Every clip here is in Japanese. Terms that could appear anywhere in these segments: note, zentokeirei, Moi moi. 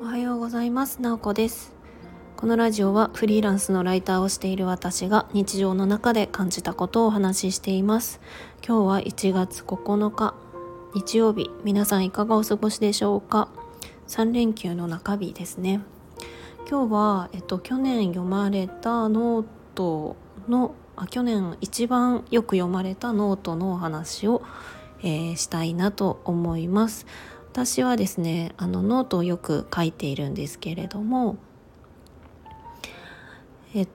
おはようございます。なおこです。このラジオはフリーランスのライターをしている私が日常の中で感じたことをお話ししています。今日は1月9日日曜日、皆さんいかがお過ごしでしょうか。3連休の中日ですね。今日は、去年読まれたノートの去年一番よく読まれたノートのお話をしたいなと思います。私はですねノートをよく書いているんですけれども、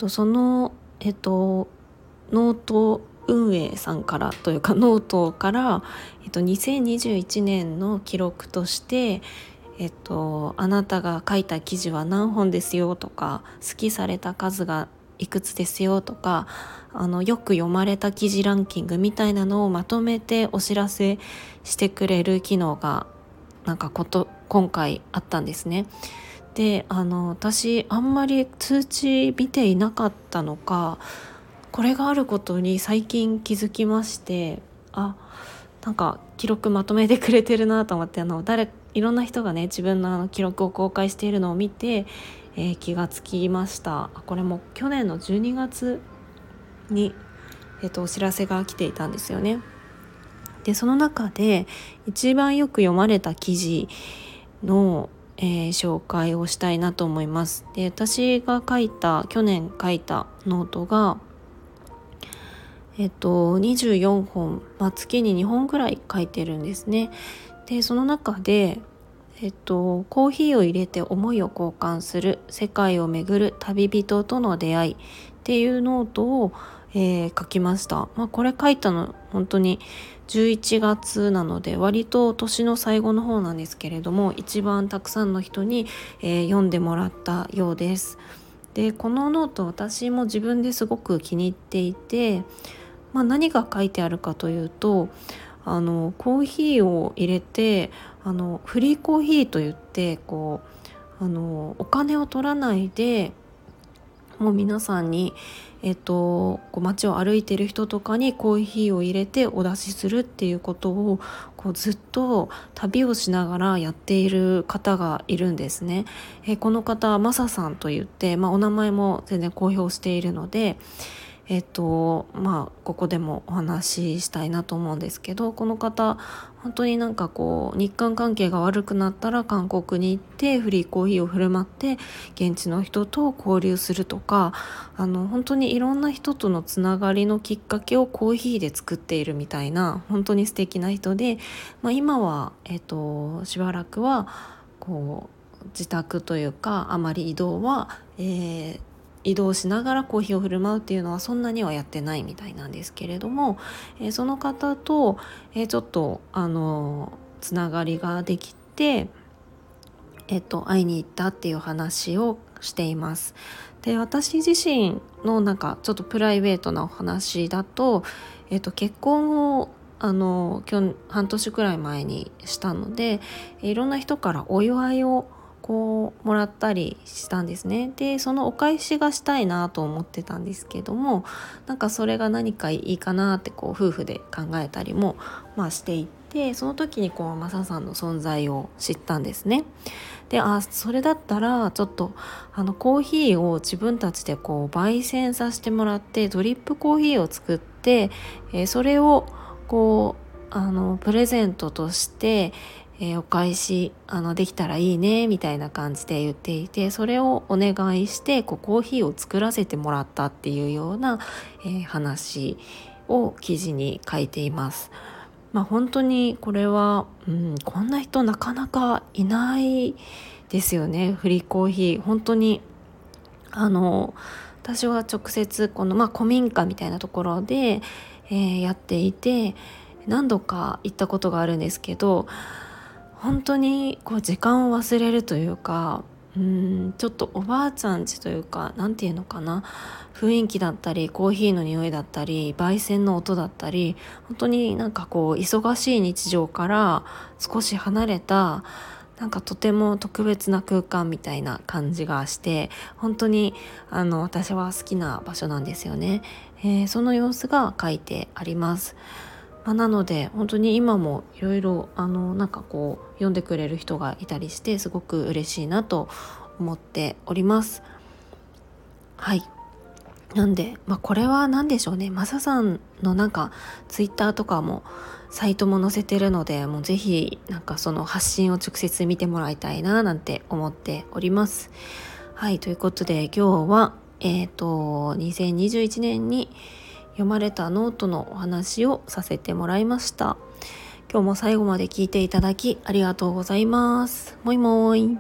その、ノート運営さんからというかノートから、2021年の記録として、あなたが書いた記事は何本ですよとか、好きされた数がいくつですよとか、よく読まれた記事ランキングみたいなのをまとめてお知らせしてくれる機能が今回あったんですね。で、私あんまり通知見ていなかったのか、これがあることに最近気づきまして、記録まとめてくれてるなと思って、いろんな人がね自分の記録を公開しているのを見て、気がつきました。これも去年の12月に、お知らせが来ていたんですよね。でその中で一番よく読まれた記事の、紹介をしたいなと思います。で私が去年書いたノートが、24本、月に2本くらい書いてるんですね。でその中で、コーヒーを入れて思いを交換する、世界を巡る旅人との出会いっていうノートを、書きました。これ書いたの本当に11月なので、割と年の最後の方なんですけれども、一番たくさんの人に、読んでもらったようです。でこのノート、私も自分ですごく気に入っていて、何が書いてあるかというと、コーヒーを入れてフリーコーヒーといって、お金を取らないでもう皆さんに、街を歩いている人とかにコーヒーを入れてお出しするっていうことをずっと旅をしながらやっている方がいるんですね。この方はマサさんといって、お名前も全然公表しているので、ここでもお話ししたいなと思うんですけど、この方本当に日韓関係が悪くなったら韓国に行ってフリーコーヒーを振る舞って現地の人と交流するとか、本当にいろんな人とのつながりのきっかけをコーヒーで作っているみたいな、本当に素敵な人で、今は、しばらくは自宅というか、あまり移動は、移動しながらコーヒーを振る舞うっていうのはそんなにはやってないみたいなんですけれども、その方と、ちょっとつながりができて、会いに行ったっていう話をしています。で私自身のちょっとプライベートなお話だと、結婚を半年くらい前にしたので、いろんな人からお祝いをもらったりしたんですね。でそのお返しがしたいなと思ってたんですけども、それが何かいいかなって夫婦で考えたりも、していて、その時にマサさんの存在を知ったんですね。でそれだったらちょっとコーヒーを自分たちで焙煎させてもらって、ドリップコーヒーを作って、それをプレゼントとしてお返しできたらいいねみたいな感じで言っていて、それをお願いしてコーヒーを作らせてもらったっていうような、話を記事に書いています。本当にこれは、こんな人なかなかいないですよね。フリーコーヒー本当に私は直接古民家みたいなところで、やっていて何度か行ったことがあるんですけど、本当に時間を忘れるというか、ちょっとおばあちゃん家というか、なんていうのかな、雰囲気だったりコーヒーの匂いだったり焙煎の音だったり、本当に忙しい日常から少し離れたとても特別な空間みたいな感じがして、本当に私は好きな場所なんですよね。その様子が書いてあります。なので本当に今もいろいろ読んでくれる人がいたりして、すごく嬉しいなと思っております。はい。なんで、これは何でしょうね、マサさんのツイッターとかもサイトも載せてるので、もうぜひその発信を直接見てもらいたいななんて思っております。はい。ということで今日は2021年に読まれたノートのお話をさせてもらいました。今日も最後まで聞いていただきありがとうございます。もいもーい。